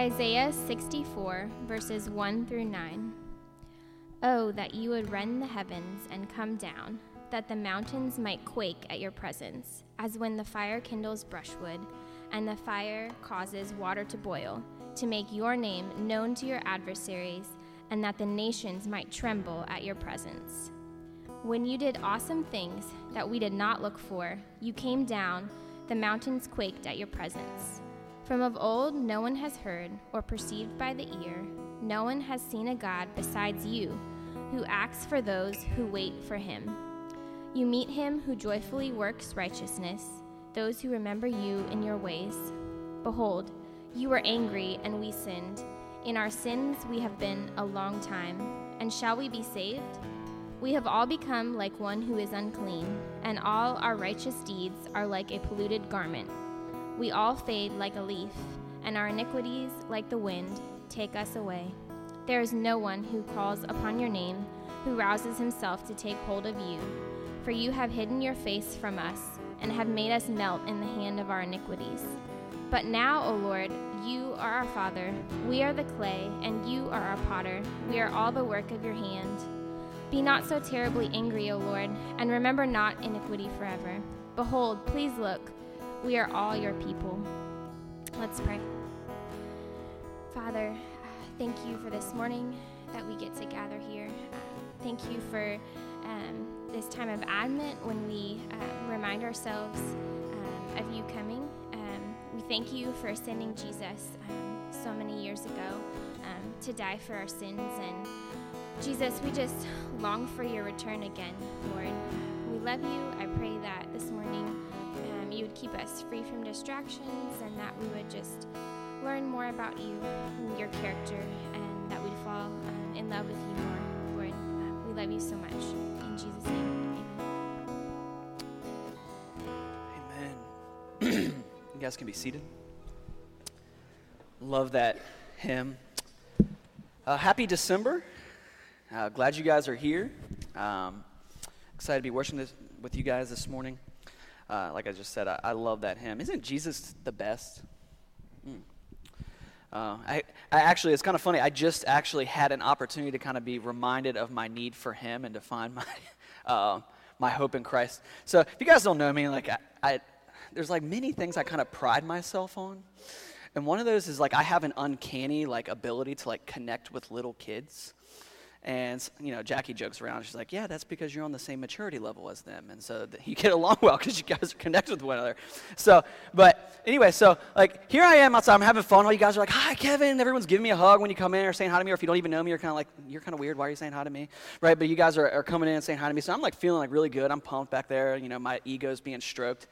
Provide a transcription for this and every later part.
Isaiah 64, verses 1 through 9. Oh, that you would rend the heavens and come down, that the mountains might quake at your presence, as when the fire kindles brushwood, and the fire causes water to boil, to make your name known to your adversaries, and that the nations might tremble at your presence. When you did awesome things that we did not look for, you came down, the mountains quaked at your presence. From of old no one has heard or perceived by the ear, no one has seen a God besides you, who acts for those who wait for him. You meet him who joyfully works righteousness, those who remember you in your ways. Behold, you were angry and we sinned. In our sins we have been a long time, and shall we be saved? We have all become like one who is unclean, and all our righteous deeds are like a polluted garment. We all fade like a leaf, and our iniquities, like the wind, take us away. There is no one who calls upon your name, who rouses himself to take hold of you. For you have hidden your face from us, and have made us melt in the hand of our iniquities. But now, O Lord, you are our Father, we are the clay, and you are our potter, we are all the work of your hand. Be not so terribly angry, O Lord, and remember not iniquity forever. Behold, please look, we are all your people. Let's pray. Father, thank you for this morning that we get to gather here. Thank you for this time of Advent when we remind ourselves of you coming. We thank you for sending Jesus so many years ago to die for our sins. And Jesus, we just long for your return again, Lord. We love you. I pray that this morning you would keep us free from distractions and that we would just learn more about you and your character and that we'd fall in love with you more. We love you so much. In Jesus' name, amen. Amen. You guys can be seated. Love that hymn. Happy December. Glad you guys are here. Excited to be worshiping with you guys this morning. Like I just said, I love that hymn. Isn't Jesus the best? I actually, it's kind of funny, I just actually had an opportunity to kind of be reminded of my need for him and to find my my hope in Christ. So if you guys don't know me, like I there's like many things I kind of pride myself on. And one of those is like I have an uncanny like ability to like connect with little kids. And, you know, Jackie jokes around. She's like, yeah, that's because you're on the same maturity level as them. And so you get along well because you guys are connected with one another. So, but anyway, so, like, here I am outside. I'm having fun. All you guys are like, hi, Kevin. Everyone's giving me a hug when you come in or saying hi to me. Or if you don't even know me, you're kind of like, you're kind of weird. Why are you saying hi to me? Right? But you guys are coming in and saying hi to me. So I'm, like, feeling, like, really good. I'm pumped back there. You know, my ego's being stroked.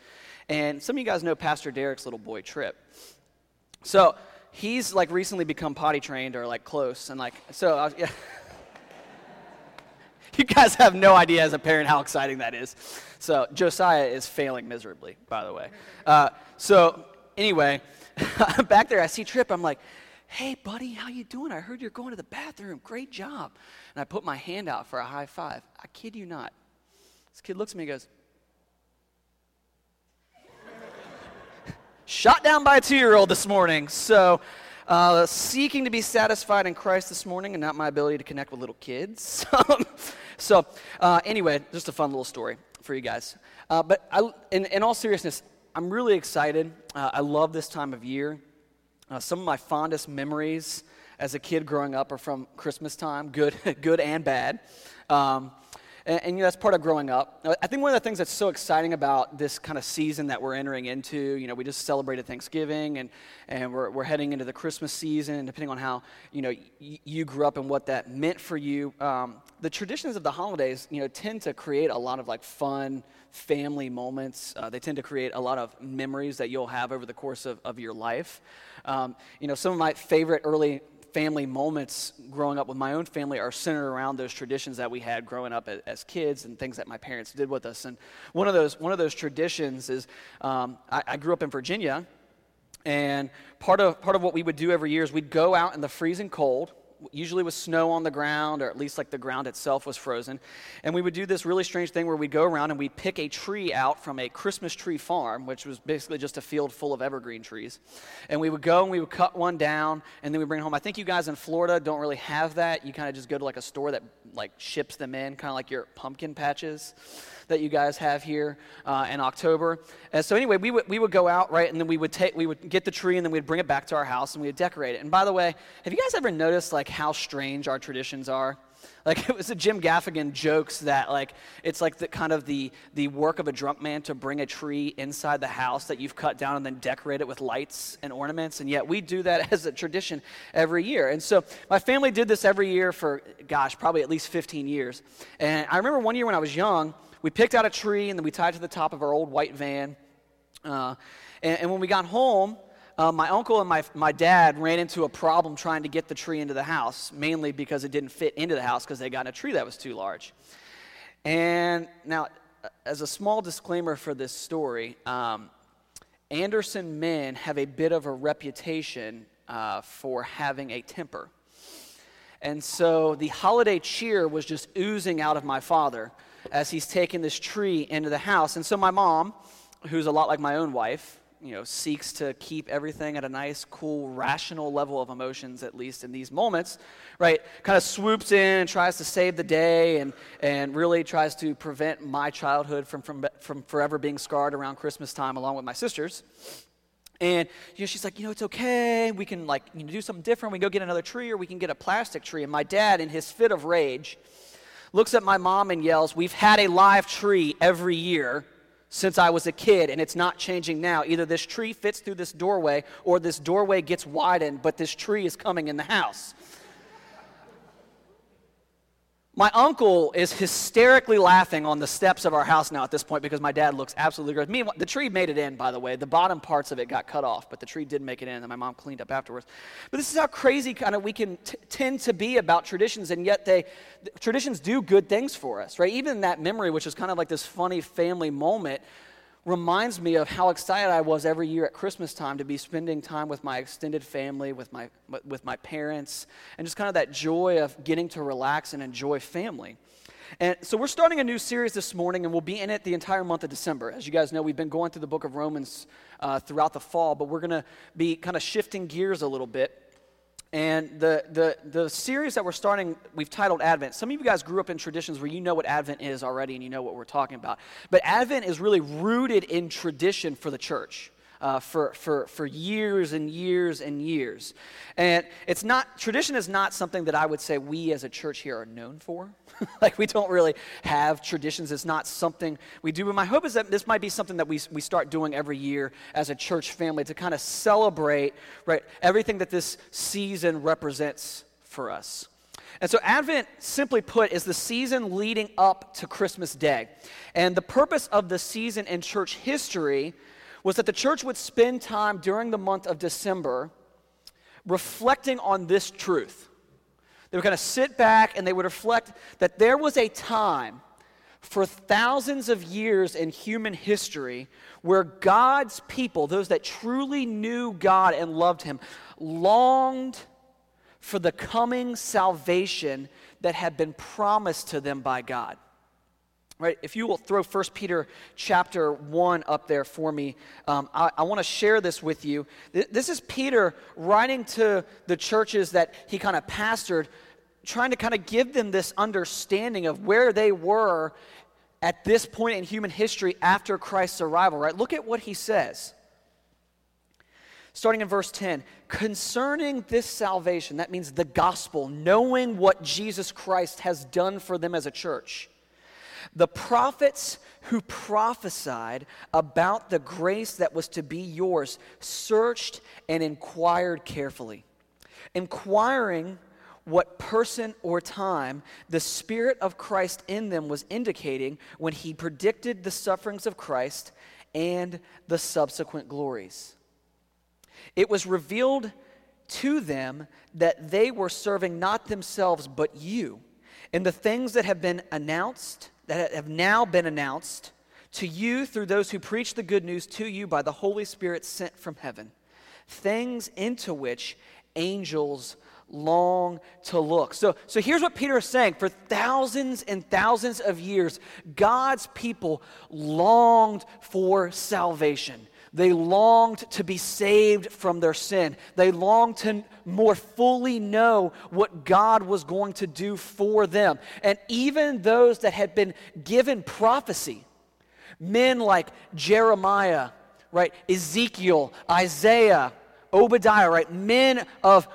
And some of you guys know Pastor Derek's little boy, Trip. So he's, like, recently become potty trained or, like, close. And, like, so I was, yeah. You guys have no idea as a parent how exciting that is. So Josiah is failing miserably, by the way. So anyway, back there I see Tripp. I'm like, hey, buddy, how you doing? I heard you're going to the bathroom. Great job. And I put my hand out for a high five. I kid you not. This kid looks at me and goes, shot down by a 2-year-old this morning. So seeking to be satisfied in Christ this morning and not my ability to connect with little kids. So anyway, just a fun little story for you guys. But in all seriousness, I'm really excited. I love this time of year. Some of my fondest memories as a kid growing up are from Christmas time, good and bad. And you know, that's part of growing up. I think one of the things that's so exciting about this kind of season that we're entering into, you know, we just celebrated Thanksgiving and we're heading into the Christmas season, depending on how, you know, you grew up and what that meant for you. The traditions of the holidays, you know, tend to create a lot of like fun family moments. They tend to create a lot of memories that you'll have over the course of your life. You know, some of my favorite early family moments growing up with my own family are centered around those traditions that we had growing up as kids and things that my parents did with us. And one of those traditions is I grew up in Virginia, and part of what we would do every year is we'd go out in the freezing cold usually with snow on the ground, or at least like the ground itself was frozen. And we would do this really strange thing where we'd go around and we'd pick a tree out from a Christmas tree farm, which was basically just a field full of evergreen trees. And we would go and we would cut one down, and then we'd bring it home. I think you guys in Florida don't really have that. You kind of just go to like a store that like ships them in, kind of like your pumpkin patches that you guys have here in October. And so anyway, we would go out, right, and then we would get the tree, and then we'd bring it back to our house, and we would decorate it. And by the way, have you guys ever noticed like how strange our traditions are? Like, it was a Jim Gaffigan jokes that like it's like the kind of the work of a drunk man to bring a tree inside the house that you've cut down and then decorate it with lights and ornaments, and yet we do that as a tradition every year. And so my family did this every year for probably at least 15 years. And I remember one year when I was young, we picked out a tree and then we tied it to the top of our old white van. And when we got home, my uncle and my dad ran into a problem trying to get the tree into the house, mainly because it didn't fit into the house because they got a tree that was too large. And now, as a small disclaimer for this story, Anderson men have a bit of a reputation for having a temper. And so the holiday cheer was just oozing out of my father as he's taking this tree into the house. And so my mom, who's a lot like my own wife, you know, seeks to keep everything at a nice, cool, rational level of emotions, at least in these moments, right, kind of swoops in and tries to save the day and really tries to prevent my childhood from forever being scarred around Christmas time along with my sisters. And, you know, she's like, you know, it's okay. We can, like, you know, do something different. We can go get another tree, or we can get a plastic tree. And my dad, in his fit of rage, looks at my mom and yells, "We've had a live tree every year since I was a kid, and it's not changing now. Either this tree fits through this doorway, or this doorway gets widened, but this tree is coming in the house." My uncle is hysterically laughing on the steps of our house now at this point, because my dad looks absolutely gross. Meanwhile, the tree made it in, by the way. The bottom parts of it got cut off, but the tree did make it in, and my mom cleaned up afterwards. But this is how crazy kind of we can tend to be about traditions, and yet traditions do good things for us, right? Even that memory, which is kind of like this funny family moment, reminds me of how excited I was every year at Christmas time to be spending time with my extended family, with my parents, and just kind of that joy of getting to relax and enjoy family. And so we're starting a new series this morning, and we'll be in it the entire month of December. As you guys know, we've been going through the book of Romans throughout the fall, but we're going to be kind of shifting gears a little bit. And the series that we're starting, we've titled Advent. Some of you guys grew up in traditions where you know what Advent is already and you know what we're talking about. But Advent is really rooted in tradition for the church for years and years and years. And it's not, tradition is not something that I would say we as a church here are known for. Like, we don't really have traditions. It's not something we do. And my hope is that this might be something that we start doing every year as a church family to kind of celebrate, right, everything that this season represents for us. And so Advent, simply put, is the season leading up to Christmas Day. And the purpose of the season in church history was that the church would spend time during the month of December reflecting on this truth. They were going to sit back and they would reflect that there was a time for thousands of years in human history where God's people, those that truly knew God and loved Him, longed for the coming salvation that had been promised to them by God. Right, if you will throw 1 Peter chapter 1 up there for me, I want to share this with you. This is Peter writing to the churches that he kind of pastored, trying to kind of give them this understanding of where they were at this point in human history after Christ's arrival. Right, look at what he says. Starting in verse 10, concerning this salvation, that means the gospel, knowing what Jesus Christ has done for them as a church. The prophets who prophesied about the grace that was to be yours searched and inquired carefully, inquiring what person or time the Spirit of Christ in them was indicating when he predicted the sufferings of Christ and the subsequent glories. It was revealed to them that they were serving not themselves but you in the things that have now been announced to you through those who preach the good news to you by the Holy Spirit sent from heaven, things into which angels long to look. So here's what Peter is saying. For thousands and thousands of years, God's people longed for salvation. They longed to be saved from their sin. They longed to more fully know what God was going to do for them. And even those that had been given prophecy, men like Jeremiah, right, Ezekiel, Isaiah, Obadiah, right, men of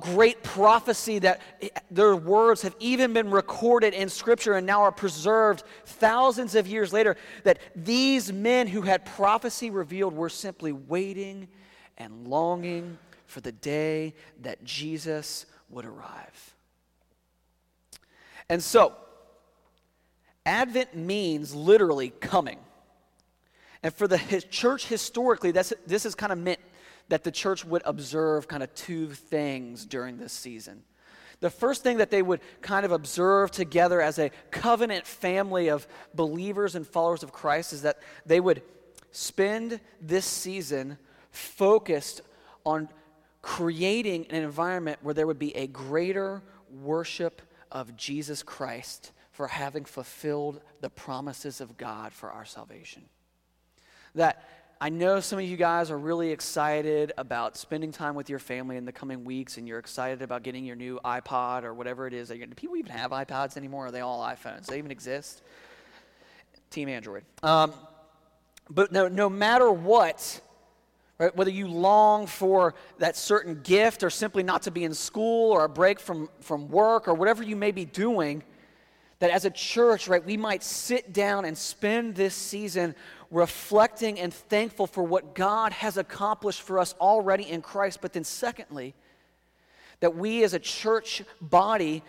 great prophecy that their words have even been recorded in Scripture and now are preserved thousands of years later, that these men who had prophecy revealed were simply waiting and longing for the day that Jesus would arrive. And so, Advent means literally coming. And for the church historically, this is kind of meant that the church would observe kind of two things during this season. The first thing that they would kind of observe together as a covenant family of believers and followers of Christ is that they would spend this season focused on creating an environment where there would be a greater worship of Jesus Christ for having fulfilled the promises of God for our salvation. That I know some of you guys are really excited about spending time with your family in the coming weeks, and you're excited about getting your new iPod or whatever it is. Do people even have iPods anymore? Are they all iPhones? Do they even exist? Team Android. But no matter what, right, whether you long for that certain gift or simply not to be in school or a break from work or whatever you may be doing, that as a church, right, we might sit down and spend this season reflecting and thankful for what God has accomplished for us already in Christ. But then secondly, that we as a church body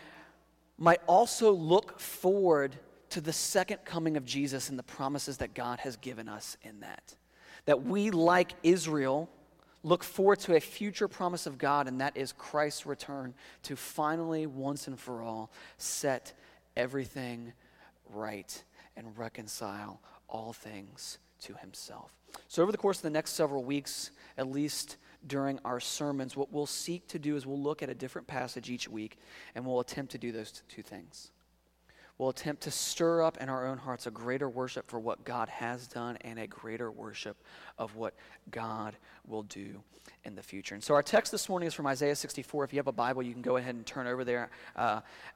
might also look forward to the second coming of Jesus and the promises that God has given us in that. That we, like Israel, look forward to a future promise of God, and that is Christ's return to finally, once and for all, set everything right and reconcile all things to himself. So over the course of the next several weeks, at least during our sermons, what we'll seek to do is we'll look at a different passage each week, and we'll attempt to do those two things. We'll attempt to stir up in our own hearts a greater worship for what God has done and a greater worship of what God will do in the future. And so our text this morning is from Isaiah 64. If you have a Bible, you can go ahead and turn over there.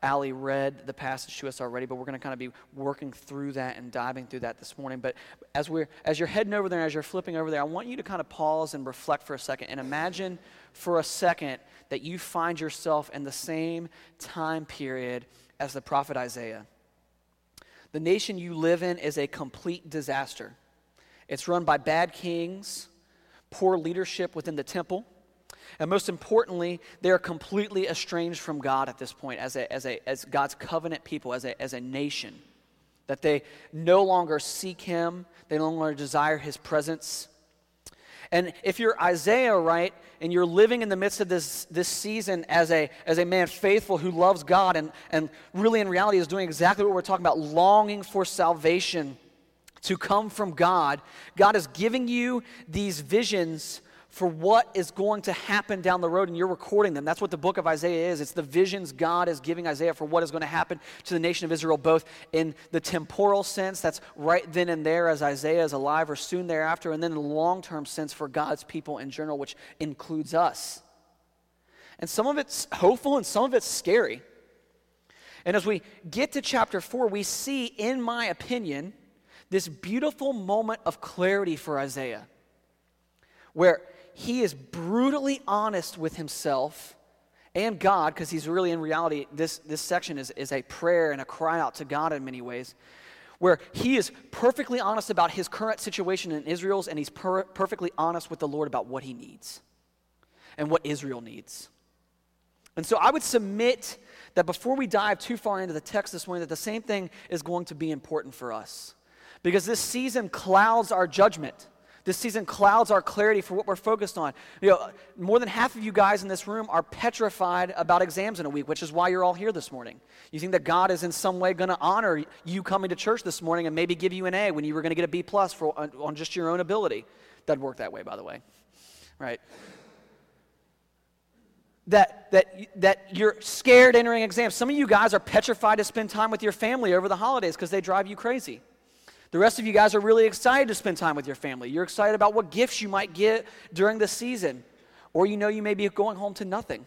Allie read the passage to us already, but we're going to kind of be working through that and diving through that this morning. But as you're heading over there and as you're flipping over there, I want you to kind of pause and reflect for a second and imagine for a second that you find yourself in the same time period as the prophet Isaiah. The nation you live in is a complete disaster. It's run by bad kings, poor leadership within the temple, and most importantly, they are completely estranged from God at this point as God's covenant people, as a nation, that they no longer seek him, they no longer desire his presence. And if you're Isaiah, right, and you're living in the midst of this season as a man faithful who loves God and really in reality is doing exactly what we're talking about, longing for salvation to come from God, God is giving you these visions for what is going to happen down the road, and you're recording them. That's what the book of Isaiah is. It's the visions God is giving Isaiah for what is going to happen to the nation of Israel, both in the temporal sense, that's right then and there as Isaiah is alive or soon thereafter, and then the long-term sense for God's people in general, which includes us. And some of it's hopeful and some of it's scary. And as we get to chapter 4, we see, in my opinion, this beautiful moment of clarity for Isaiah, where he is brutally honest with himself and God, because he's really, in reality, this section is a prayer and a cry out to God in many ways, where he is perfectly honest about his current situation in Israel's, and he's perfectly honest with the Lord about what he needs and what Israel needs. And so I would submit that before we dive too far into the text this morning, that the same thing is going to be important for us, because this season clouds our judgment. This season clouds our clarity for what we're focused on. More than half of you guys in this room are petrified about exams in a week, which is why you're all here this morning. You think that God is in some way going to honor you coming to church this morning and maybe give you an A when you were going to get a B+ on just your own ability. Doesn't work that way, by the way. Right? that you're scared entering exams. Some of you guys are petrified to spend time with your family over the holidays because they drive you crazy. The rest of you guys are really excited to spend time with your family. You're excited about what gifts you might get during the season. Or you know you may be going home to nothing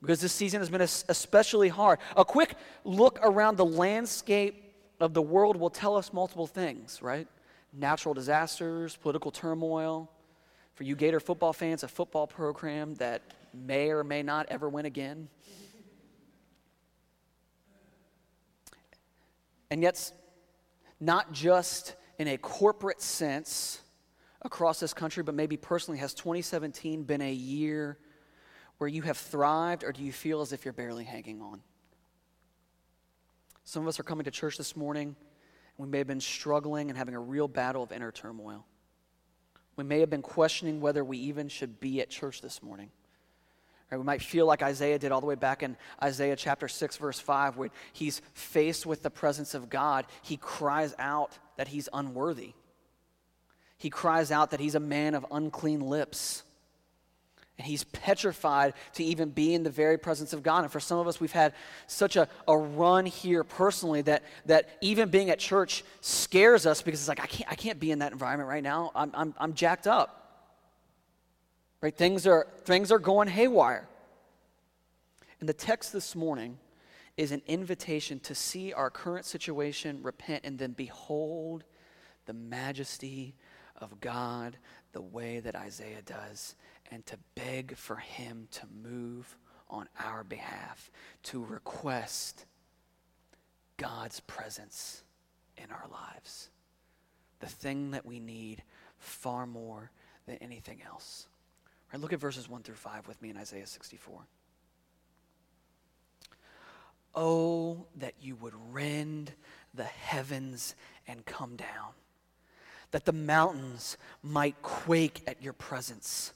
because this season has been especially hard. A quick look around the landscape of the world will tell us multiple things, right? Natural disasters, political turmoil. For you Gator football fans, a football program that may or may not ever win again. And yet, not just in a corporate sense across this country, but maybe personally, has 2017 been a year where you have thrived, or do you feel as if you're barely hanging on? Some of us are coming to church this morning, and we may have been struggling and having a real battle of inner turmoil. We may have been questioning whether we even should be at church this morning. Right, we might feel like Isaiah did all the way back in Isaiah chapter 6, verse 5, where he's faced with the presence of God. He cries out that he's unworthy. He cries out that he's a man of unclean lips. And he's petrified to even be in the very presence of God. And for some of us, we've had such a run here personally that even being at church scares us because it's like, I can't be in that environment right now. I'm jacked up. Right? Things are going haywire. And the text this morning is an invitation to see our current situation, repent, and then behold the majesty of God the way that Isaiah does, and to beg for him to move on our behalf, to request God's presence in our lives, the thing that we need far more than anything else. Right, look at verses 1 through 5 with me in Isaiah 64. Oh, that you would rend the heavens and come down, that the mountains might quake at your presence.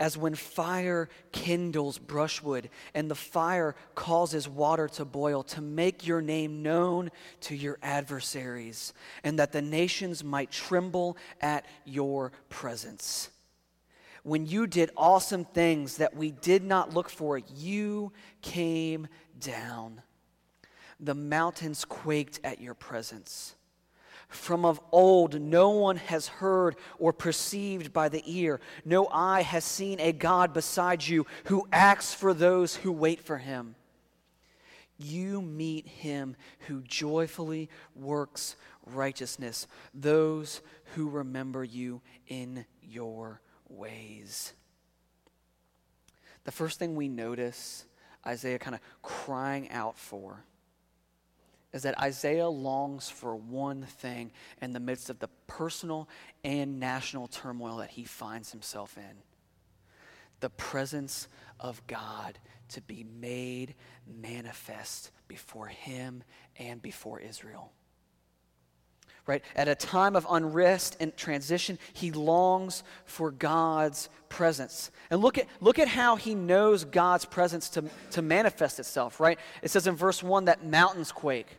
As when fire kindles brushwood and the fire causes water to boil, to make your name known to your adversaries, and that the nations might tremble at your presence. When you did awesome things that we did not look for, you came down. The mountains quaked at your presence. From of old, no one has heard or perceived by the ear. No eye has seen a God beside you who acts for those who wait for him. You meet him who joyfully works righteousness, those who remember you in your ways. The first thing we notice Isaiah kind of crying out for is that Isaiah longs for one thing in the midst of the personal and national turmoil that he finds himself in: the presence of God to be made manifest before him and before Israel. Right? At a time of unrest and transition, he longs for God's presence. And look at how he knows God's presence to manifest itself, right? It says in verse 1 that mountains quake.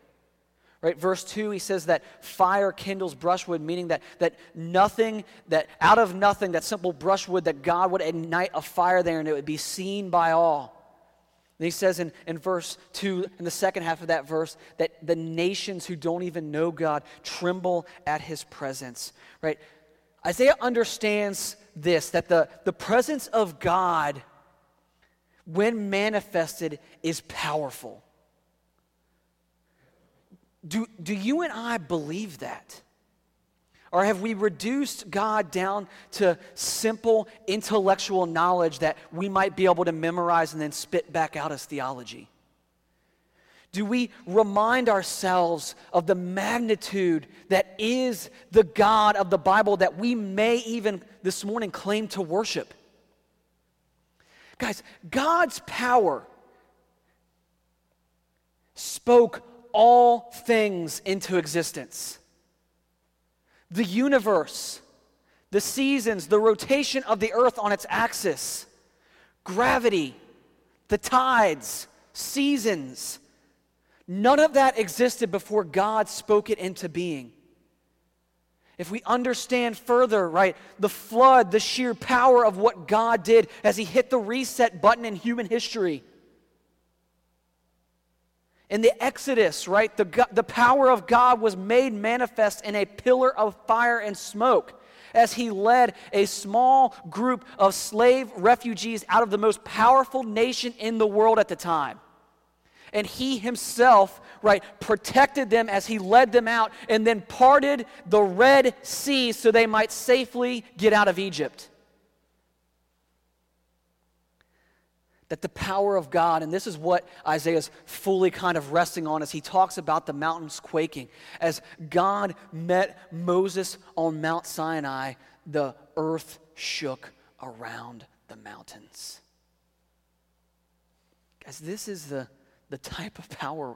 Right? Verse 2, he says that fire kindles brushwood, meaning that out of nothing, that simple brushwood, that God would ignite a fire there and it would be seen by all. And he says in verse 2, in the second half of that verse, that the nations who don't even know God tremble at his presence, right? Isaiah understands this, that the presence of God, when manifested, is powerful. Do you and I believe that? Or have we reduced God down to simple intellectual knowledge that we might be able to memorize and then spit back out as theology? Do we remind ourselves of the magnitude that is the God of the Bible that we may even this morning claim to worship? Guys, God's power spoke all things into existence. The universe, the seasons, the rotation of the earth on its axis, gravity, the tides, seasons. None of that existed before God spoke it into being. If we understand further, right, the flood, the sheer power of what God did as he hit the reset button in human history. In the Exodus, right, the power of God was made manifest in a pillar of fire and smoke as he led a small group of slave refugees out of the most powerful nation in the world at the time. And he himself, right, protected them as he led them out and then parted the Red Sea so they might safely get out of Egypt. That the power of God, and this is what Isaiah's fully kind of resting on as he talks about the mountains quaking. As God met Moses on Mount Sinai, the earth shook around the mountains. Guys, this is the type of power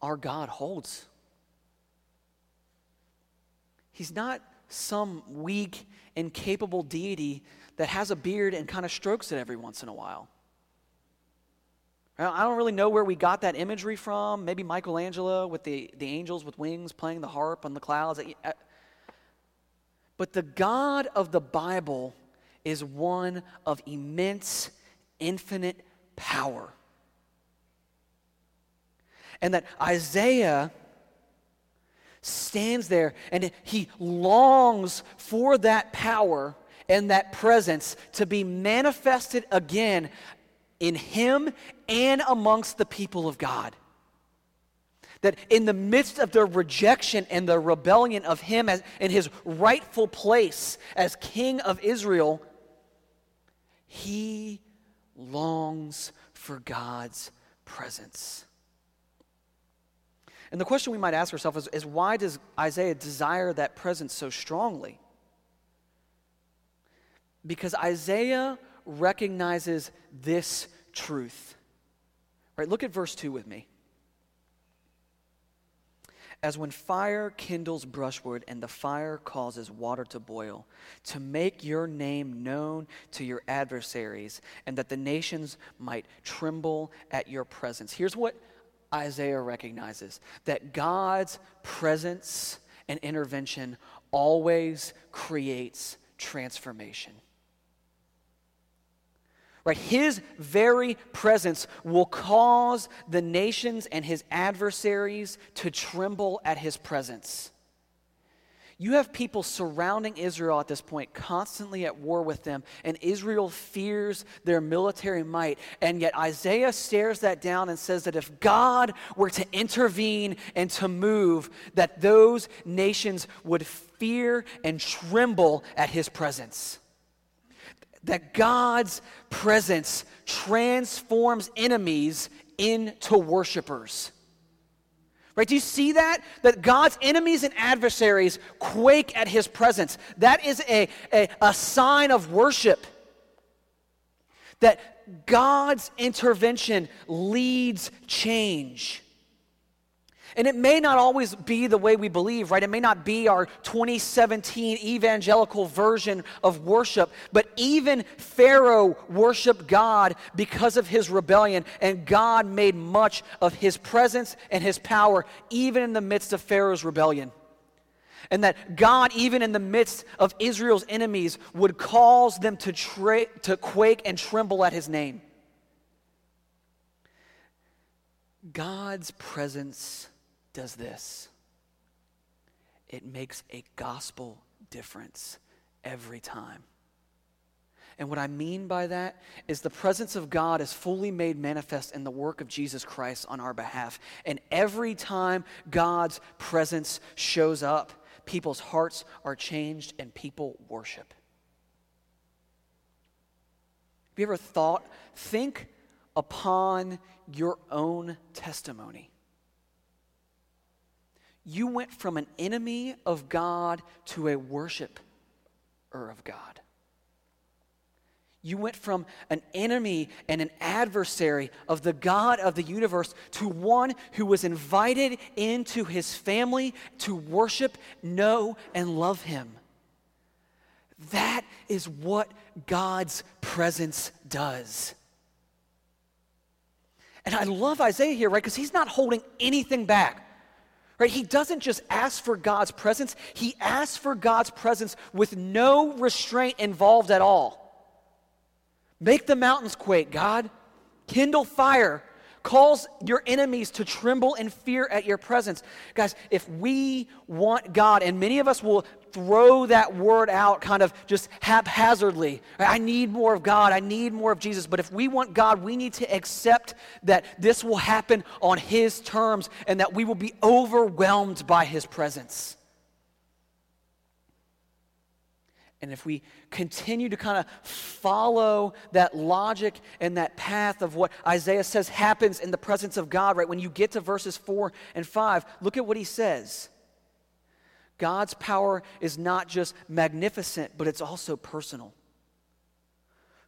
our God holds. He's not some weak, incapable deity that has a beard and kind of strokes it every once in a while. I don't really know where we got that imagery from. Maybe Michelangelo with the angels with wings playing the harp on the clouds. But the God of the Bible is one of immense, infinite power. And that Isaiah stands there and he longs for that power and that presence to be manifested again in him and amongst the people of God. That in the midst of their rejection and the rebellion of him as, in his rightful place as king of Israel, he longs for God's presence. And the question we might ask ourselves is why does Isaiah desire that presence so strongly? Because Isaiah recognizes this truth. Right, look at verse 2 with me. As when fire kindles brushwood and the fire causes water to boil, to make your name known to your adversaries and that the nations might tremble at your presence. Here's what Isaiah recognizes, that God's presence and intervention always creates transformation. Right? His very presence will cause the nations and his adversaries to tremble at his presence. You have people surrounding Israel at this point, constantly at war with them, and Israel fears their military might. And yet Isaiah stares that down and says that if God were to intervene and to move, that those nations would fear and tremble at his presence. That God's presence transforms enemies into worshipers. Right? Do you see that? That God's enemies and adversaries quake at his presence. That is a sign of worship. That God's intervention leads change. And it may not always be the way we believe, right? It may not be our 2017 evangelical version of worship, but even Pharaoh worshiped God because of his rebellion, and God made much of his presence and his power even in the midst of Pharaoh's rebellion. And that God, even in the midst of Israel's enemies, would cause them to quake and tremble at his name. God's presence does this. It makes a gospel difference every time. And what I mean by that is the presence of God is fully made manifest in the work of Jesus Christ on our behalf. And every time God's presence shows up, people's hearts are changed and people worship. Have you ever thought, think upon your own testimony? You went from an enemy of God to a worshiper of God. You went from an enemy and an adversary of the God of the universe to one who was invited into his family to worship, know, and love him. That is what God's presence does. And I love Isaiah here, right? Because he's not holding anything back. Right? He doesn't just ask for God's presence. He asks for God's presence with no restraint involved at all. Make the mountains quake, God. Kindle fire. Calls your enemies to tremble in fear at your presence. Guys, if we want God, and many of us will throw that word out kind of just haphazardly. I need more of God. I need more of Jesus. But if we want God, we need to accept that this will happen on His terms and that we will be overwhelmed by His presence. And if we continue to kind of follow that logic and that path of what Isaiah says happens in the presence of God, right, when you get to verses 4 and 5, look at what he says. God's power is not just magnificent, but it's also personal.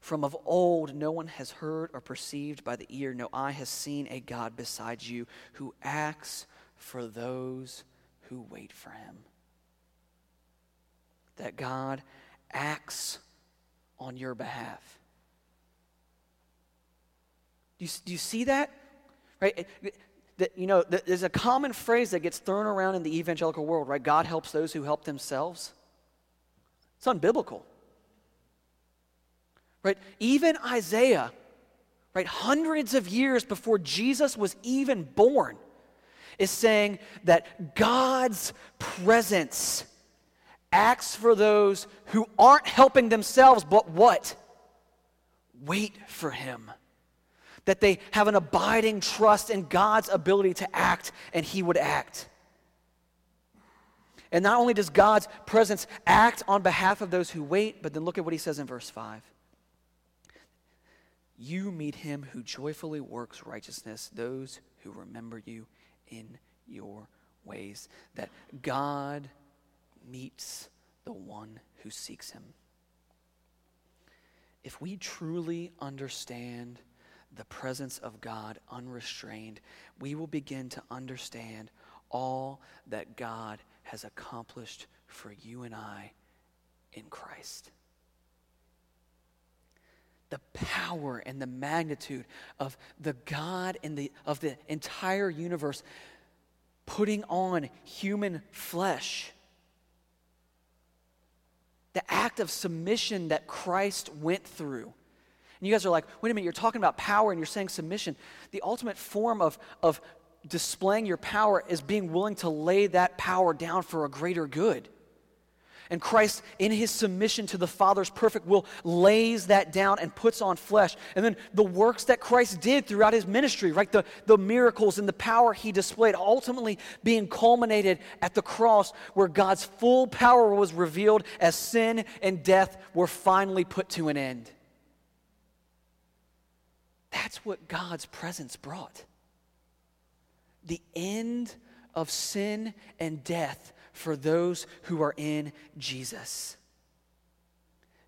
From of old, no one has heard or perceived by the ear. No eye has seen a God besides you who acts for those who wait for him. That God acts on your behalf. Do you see that? Right? There's a common phrase that gets thrown around in the evangelical world, right? God helps those who help themselves. It's unbiblical. Right? Even Isaiah, right, hundreds of years before Jesus was even born, is saying that God's presence acts for those who aren't helping themselves, but what? Wait for him. That they have an abiding trust in God's ability to act, and he would act. And not only does God's presence act on behalf of those who wait, but then look at what he says in verse 5. You meet him who joyfully works righteousness, those who remember you in your ways. That God meets the one who seeks him. If we truly understand the presence of God unrestrained, we will begin to understand all that God has accomplished for you and I in Christ. The power and the magnitude of the God and of the entire universe putting on human flesh. The act of submission that Christ went through. And you guys are like, wait a minute, you're talking about power and you're saying submission. The ultimate form of displaying your power is being willing to lay that power down for a greater good. And Christ, in his submission to the Father's perfect will, lays that down and puts on flesh. And then the works that Christ did throughout his ministry, right? The miracles and the power he displayed, ultimately being culminated at the cross where God's full power was revealed as sin and death were finally put to an end. That's what God's presence brought. The end of sin and death for those who are in Jesus.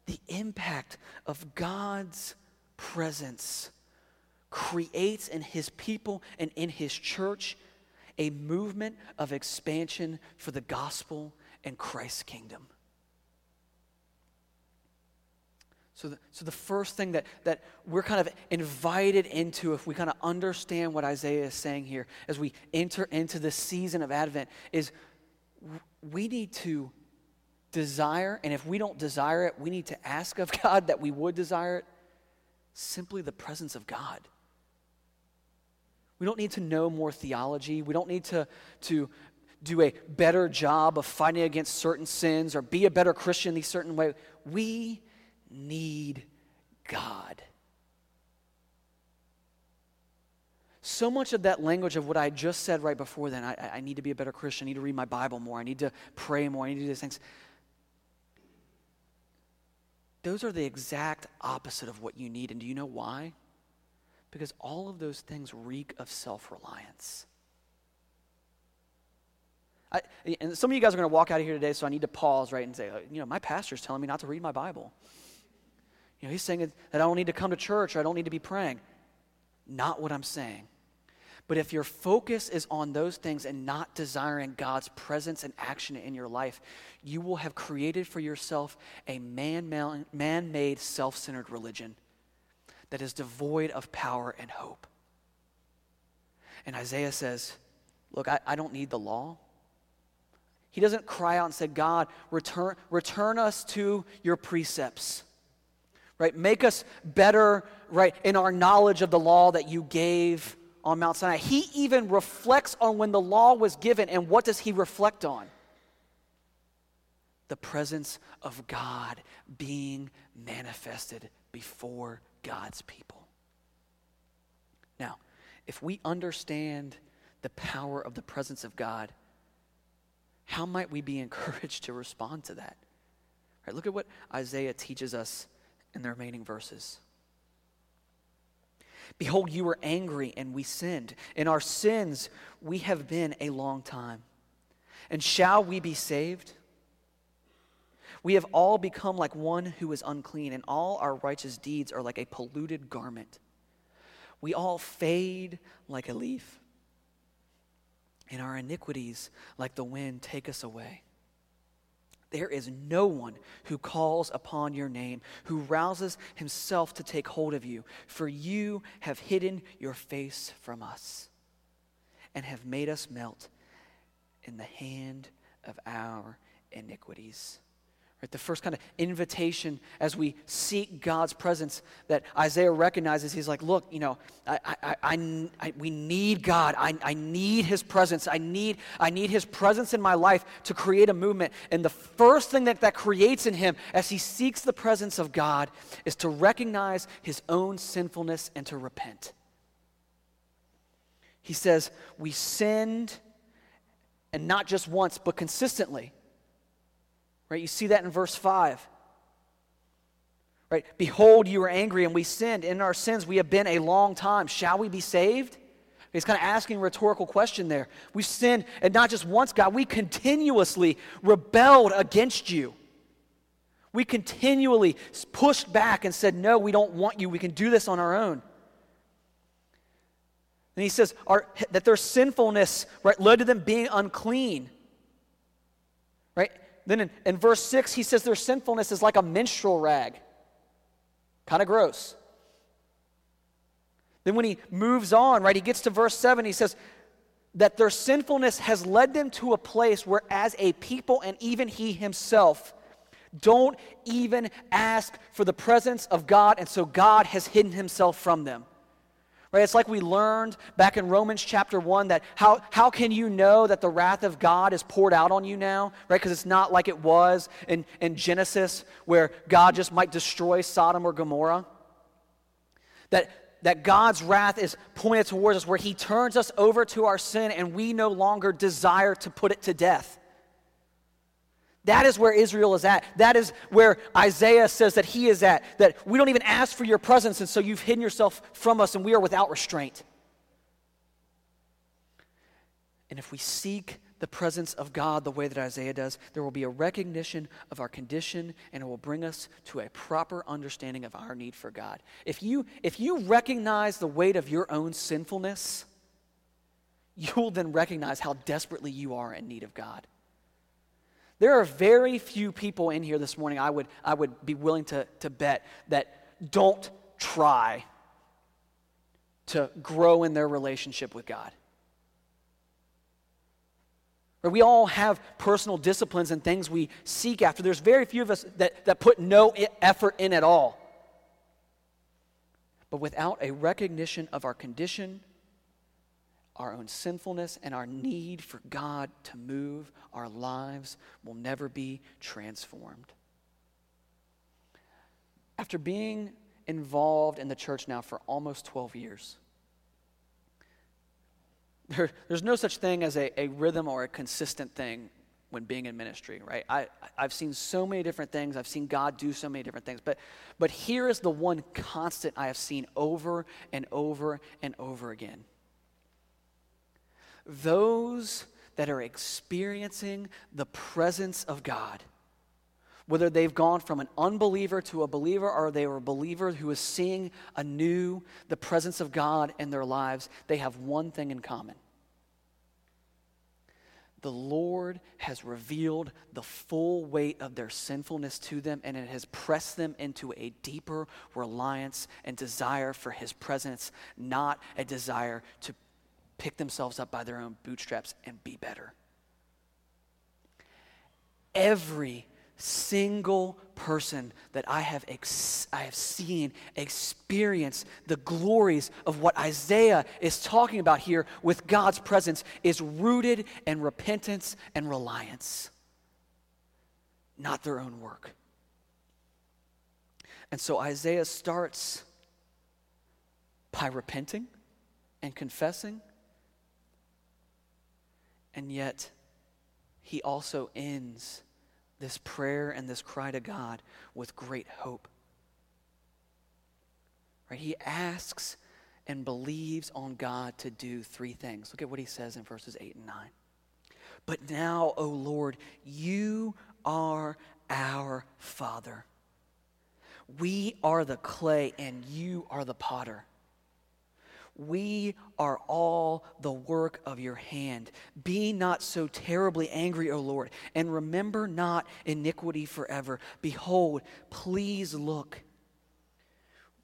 The impact of God's presence creates in his people and in his church a movement of expansion for the gospel and Christ's kingdom. So the first thing that we're kind of invited into, if we kind of understand what Isaiah is saying here as we enter into the season of Advent, is we need to desire, and if we don't desire it, we need to ask of God that we would desire it, simply the presence of God. We don't need to know more theology. We don't need to do a better job of fighting against certain sins or be a better Christian in a certain way. We need God. So much of that language of what I just said right before then, I need to be a better Christian, I need to read my Bible more, I need to pray more, I need to do these things. Those are the exact opposite of what you need. And do you know why? Because all of those things reek of self-reliance. And some of you guys are going to walk out of here today, so I need to pause, right, and say, my pastor's telling me not to read my Bible. He's saying that I don't need to come to church or I don't need to be praying. Not what I'm saying. But if your focus is on those things and not desiring God's presence and action in your life, you will have created for yourself a man-made, self-centered religion that is devoid of power and hope. And Isaiah says, look, I don't need the law. He doesn't cry out and say, God, return us to your precepts, right? Make us better, right, in our knowledge of the law that you gave on Mount Sinai. He even reflects on when the law was given, and what does he reflect on? The presence of God being manifested before God's people. Now, if we understand the power of the presence of God, how might we be encouraged to respond to that? All right, look at what Isaiah teaches us in the remaining verses. Behold, you were angry and we sinned. In our sins we have been a long time. And shall we be saved? We have all become like one who is unclean, and all our righteous deeds are like a polluted garment. We all fade like a leaf, and our iniquities, like the wind, take us away. There is no one who calls upon your name, who rouses himself to take hold of you, for you have hidden your face from us and have made us melt in the hand of our iniquities. Right, the first kind of invitation as we seek God's presence that Isaiah recognizes, he's like, look, you know, we need God. I need his presence. I need his presence in my life to create a movement. And the first thing that creates in him as he seeks the presence of God is to recognize his own sinfulness and to repent. He says, we sinned, and not just once, but consistently. Right, you see that in verse 5. Right? Behold, you were angry and we sinned. In our sins we have been a long time. Shall we be saved? He's kind of asking a rhetorical question there. We've sinned, and not just once, God. We continuously rebelled against you. We continually pushed back and said, no, we don't want you. We can do this on our own. And he says that their sinfulness, right, led to them being unclean. Right? Then in verse 6, he says their sinfulness is like a menstrual rag. Kind of gross. Then when he moves on, right, he gets to verse 7, he says that their sinfulness has led them to a place where as a people and even he himself don't even ask for the presence of God, and so God has hidden himself from them. Right, it's like we learned back in Romans chapter 1 that how can you know that the wrath of God is poured out on you now? Right, because it's not like it was in Genesis where God just might destroy Sodom or Gomorrah. That God's wrath is pointed towards us where he turns us over to our sin and we no longer desire to put it to death. That is where Israel is at. That is where Isaiah says that he is at, that we don't even ask for your presence, and so you've hidden yourself from us, and we are without restraint. And if we seek the presence of God the way that Isaiah does, there will be a recognition of our condition, and it will bring us to a proper understanding of our need for God. If you recognize the weight of your own sinfulness, you will then recognize how desperately you are in need of God. There are very few people in here this morning, I would be willing to bet, that don't try to grow in their relationship with God. We all have personal disciplines and things we seek after. There's very few of us that put no effort in at all. But without a recognition of our condition, our own sinfulness, and our need for God to move, our lives will never be transformed. After being involved in the church now for almost 12 years, there's no such thing as a rhythm or a consistent thing when being in ministry, right? I've seen so many different things. I've seen God do so many different things. But here is the one constant I have seen over and over and over again. Those that are experiencing the presence of God, whether they've gone from an unbeliever to a believer, or they were a believer who is seeing anew the presence of God in their lives, they have one thing in common. The Lord has revealed the full weight of their sinfulness to them, and it has pressed them into a deeper reliance and desire for his presence, not a desire to pick themselves up by their own bootstraps and be better. Every single person that I have seen experience the glories of what Isaiah is talking about here with God's presence is rooted in repentance and reliance, not their own work. And so Isaiah starts by repenting and confessing, and yet he also ends this prayer and this cry to God with great hope. Right? He asks and believes on God to do three things. Look at what he says in verses 8 and 9. But now, O Lord, you are our Father. We are the clay and you are the potter. We are all the work of your hand. Be not so terribly angry, O Lord, and remember not iniquity forever. Behold, please look.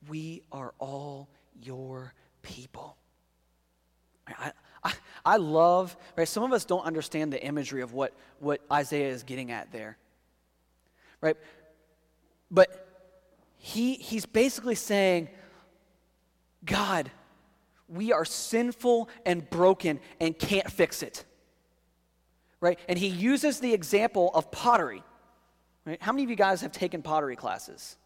We are all your people. I love, right? Some of us don't understand the imagery of what Isaiah is getting at there, right? But he's basically saying, God, we are sinful and broken and can't fix it, right? And he uses the example of pottery, right? How many of you guys have taken pottery classes?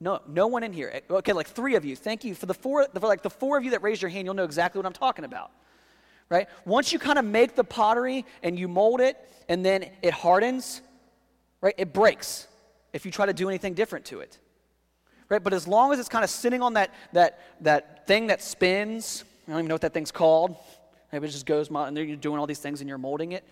No one in here. Okay, like three of you. Thank you. For the four of you that raised your hand, you'll know exactly what I'm talking about, right? Once you kind of make the pottery and you mold it and then it hardens, right? It breaks if you try to do anything different to it. Right? But as long as it's kind of sitting on that thing that spins, I don't even know what that thing's called. Maybe it just goes, and you're doing all these things and you're molding it.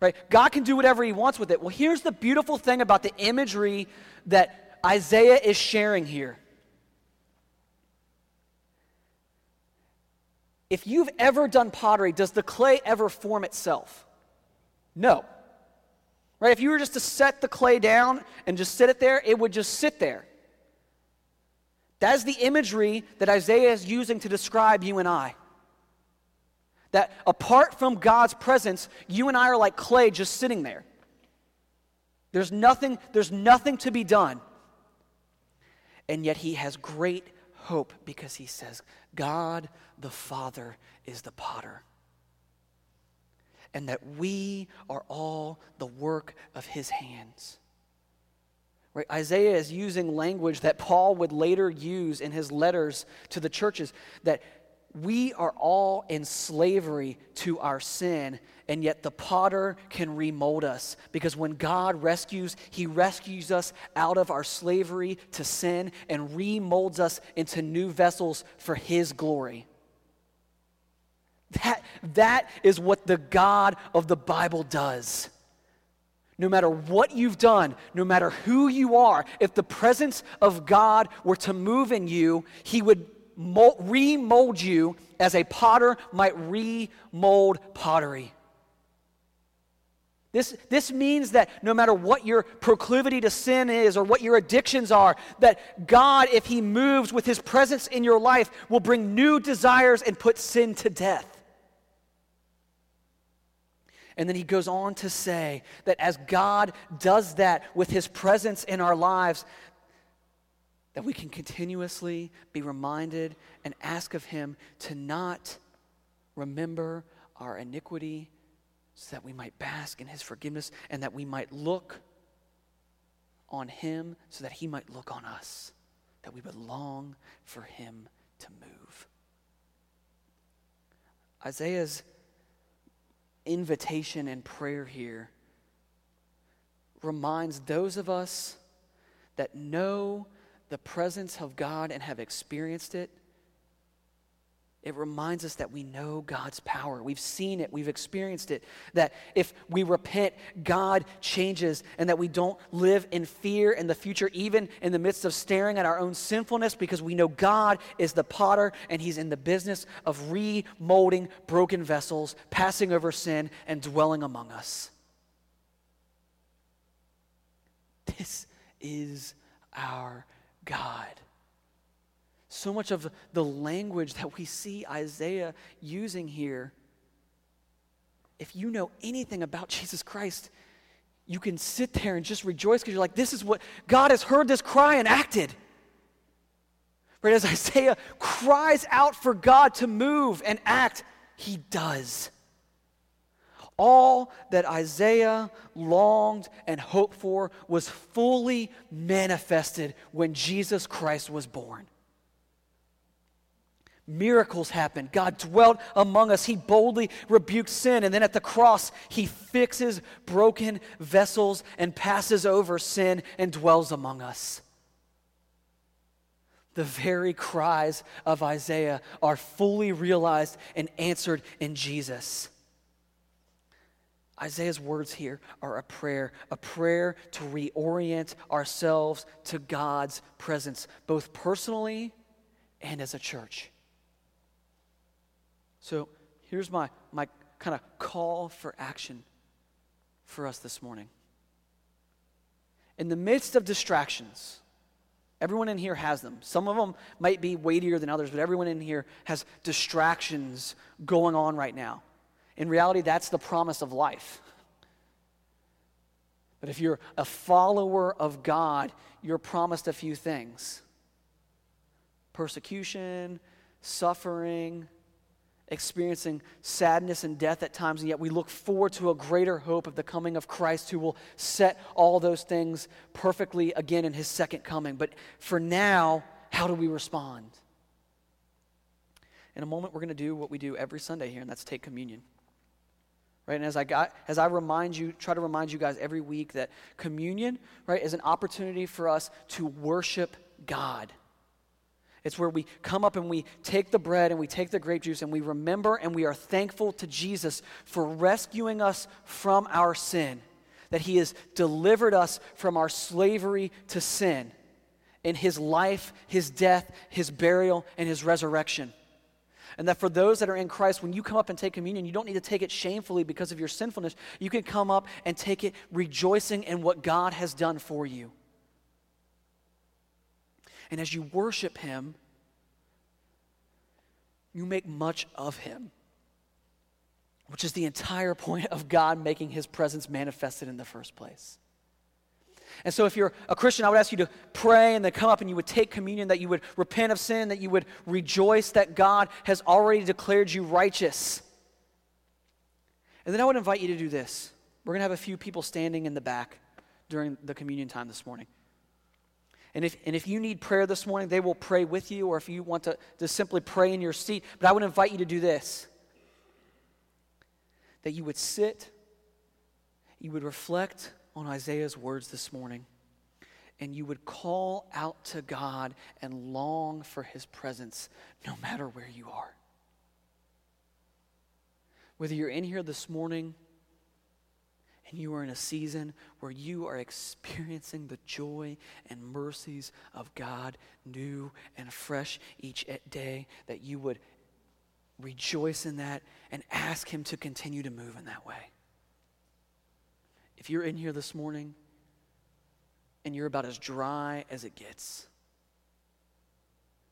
Right? God can do whatever he wants with it. Well, here's the beautiful thing about the imagery that Isaiah is sharing here. If you've ever done pottery, does the clay ever form itself? No. Right? If you were just to set the clay down and just sit it there, it would just sit there. That is the imagery that Isaiah is using to describe you and I. That apart from God's presence, you and I are like clay just sitting there. There's nothing to be done. And yet he has great hope because he says, God the Father is the potter. And that we are all the work of his hands. Right? Isaiah is using language that Paul would later use in his letters to the churches, that we are all in slavery to our sin, and yet the potter can remold us, because when God rescues, he rescues us out of our slavery to sin and remolds us into new vessels for his glory. That is what the God of the Bible does. No matter what you've done, no matter who you are, if the presence of God were to move in you, he would remold you as a potter might remold pottery. This means that no matter what your proclivity to sin is or what your addictions are, that God, if he moves with his presence in your life, will bring new desires and put sin to death. And then he goes on to say that as God does that with his presence in our lives, that we can continuously be reminded and ask of him to not remember our iniquity, so that we might bask in his forgiveness, and that we might look on him so that he might look on us, that we would long for him to move. Isaiah's invitation and prayer here reminds those of us that know the presence of God and have experienced it. It reminds us that we know God's power. We've seen it. We've experienced it. That if we repent, God changes, and that we don't live in fear in the future, even in the midst of staring at our own sinfulness, because we know God is the potter, and he's in the business of remolding broken vessels, passing over sin, and dwelling among us. This is our God. So much of the language that we see Isaiah using here, if you know anything about Jesus Christ, you can sit there and just rejoice because you're like, this is what, God has heard this cry and acted. Right? As Isaiah cries out for God to move and act, he does. All that Isaiah longed and hoped for was fully manifested when Jesus Christ was born. Miracles happened. God dwelt among us. He boldly rebuked sin, and then at the cross, he fixes broken vessels and passes over sin and dwells among us. The very cries of Isaiah are fully realized and answered in Jesus. Isaiah's words here are a prayer to reorient ourselves to God's presence, both personally and as a church. So here's my kind of call for action for us this morning. In the midst of distractions, everyone in here has them. Some of them might be weightier than others, but everyone in here has distractions going on right now. In reality, that's the promise of life. But if you're a follower of God, you're promised a few things: persecution, suffering, experiencing sadness and death at times, and yet we look forward to a greater hope of the coming of Christ, who will set all those things perfectly again in his second coming. But for now, how do we respond? In a moment, we're going to do what we do every Sunday here, and that's take communion. Right? And as I remind you guys every week that communion, right, is an opportunity for us to worship God. It's where we come up and we take the bread and we take the grape juice and we remember and we are thankful to Jesus for rescuing us from our sin, that he has delivered us from our slavery to sin in his life, his death, his burial, and his resurrection. And that for those that are in Christ, when you come up and take communion, you don't need to take it shamefully because of your sinfulness. You can come up and take it rejoicing in what God has done for you. And as you worship him, you make much of him, which is the entire point of God making his presence manifested in the first place. And so if you're a Christian, I would ask you to pray and then come up and you would take communion, that you would repent of sin, that you would rejoice that God has already declared you righteous. And then I would invite you to do this. We're going to have a few people standing in the back during the communion time this morning. And if you need prayer this morning, they will pray with you, or if you want to simply pray in your seat. But I would invite you to do this, that you would sit, you would reflect on Isaiah's words this morning, and you would call out to God and long for his presence no matter where you are. Whether you're in here this morning and you are in a season where you are experiencing the joy and mercies of God new and fresh each day, that you would rejoice in that and ask him to continue to move in that way. If you're in here this morning and you're about as dry as it gets,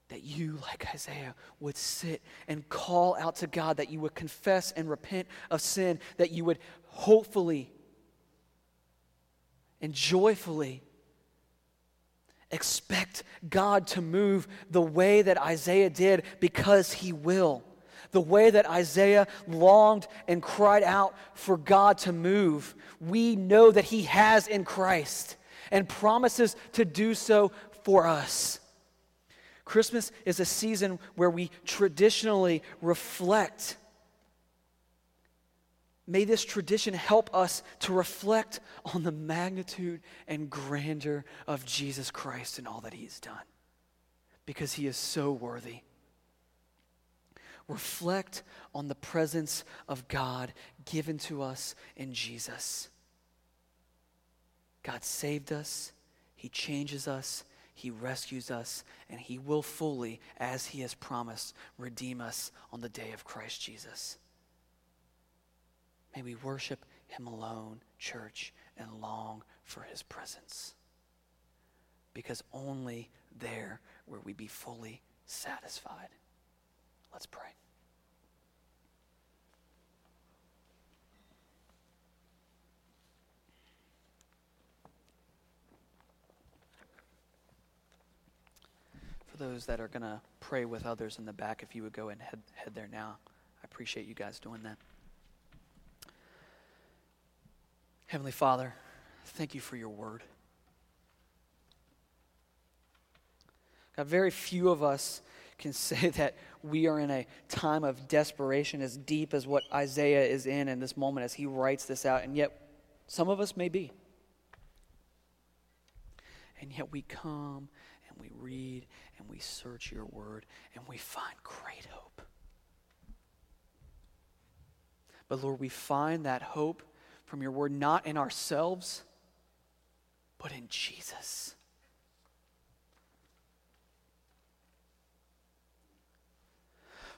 that you, like Isaiah, would sit and call out to God, that you would confess and repent of sin, that you would hopefully and joyfully expect God to move the way that Isaiah did, because he will. The way that Isaiah longed and cried out for God to move, we know that he has in Christ and promises to do so for us. Christmas is a season where we traditionally reflect. May this tradition help us to reflect on the magnitude and grandeur of Jesus Christ and all that he has done, because he is so worthy. Reflect on the presence of God given to us in Jesus. God saved us, he changes us, he rescues us, and he will fully, as he has promised, redeem us on the day of Christ Jesus. May we worship him alone, church, and long for his presence. Because only there will we be fully satisfied. Let's pray. For those that are going to pray with others in the back, if you would go and head there now. I appreciate you guys doing that. Heavenly Father, thank you for your word. God, very few of us can say that we are in a time of desperation as deep as what Isaiah is in this moment as he writes this out, and yet some of us may be. And yet we come and we read and we search your word and we find great hope. But Lord, we find that hope from your word not in ourselves, but in Jesus.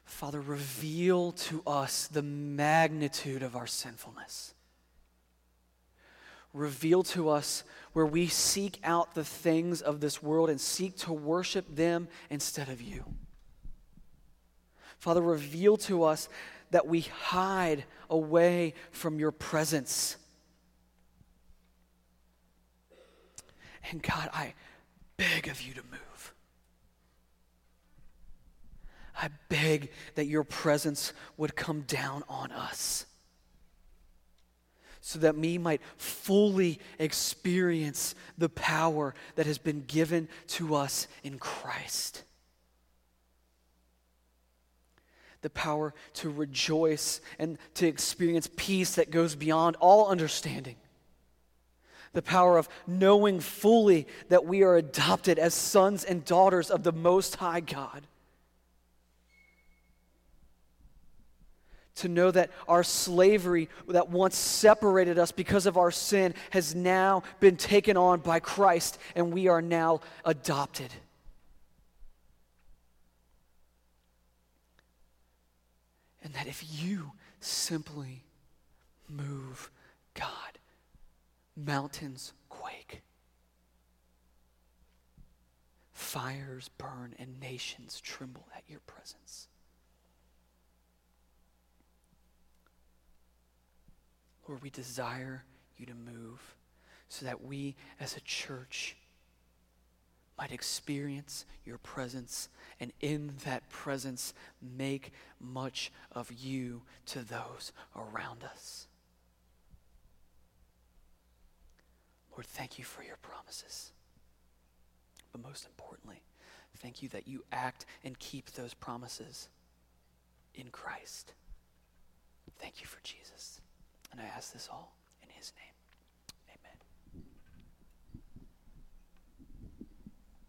Father, reveal to us the magnitude of our sinfulness. Reveal to us where we seek out the things of this world and seek to worship them instead of you. Father, reveal to us that we hide away from your presence. And God, I beg of you to move. I beg that your presence would come down on us so that we might fully experience the power that has been given to us in Christ. The power to rejoice and to experience peace that goes beyond all understanding. The power of knowing fully that we are adopted as sons and daughters of the Most High God. To know that our slavery that once separated us because of our sin has now been taken on by Christ, and we are now adopted. And that if you simply move, God, mountains quake, fires burn, and nations tremble at your presence. Lord, we desire you to move so that we as a church might experience your presence, and in that presence make much of you to those around us. Lord, thank you for your promises. But most importantly, thank you that you act and keep those promises in Christ. Thank you for Jesus. And I ask this all in his name.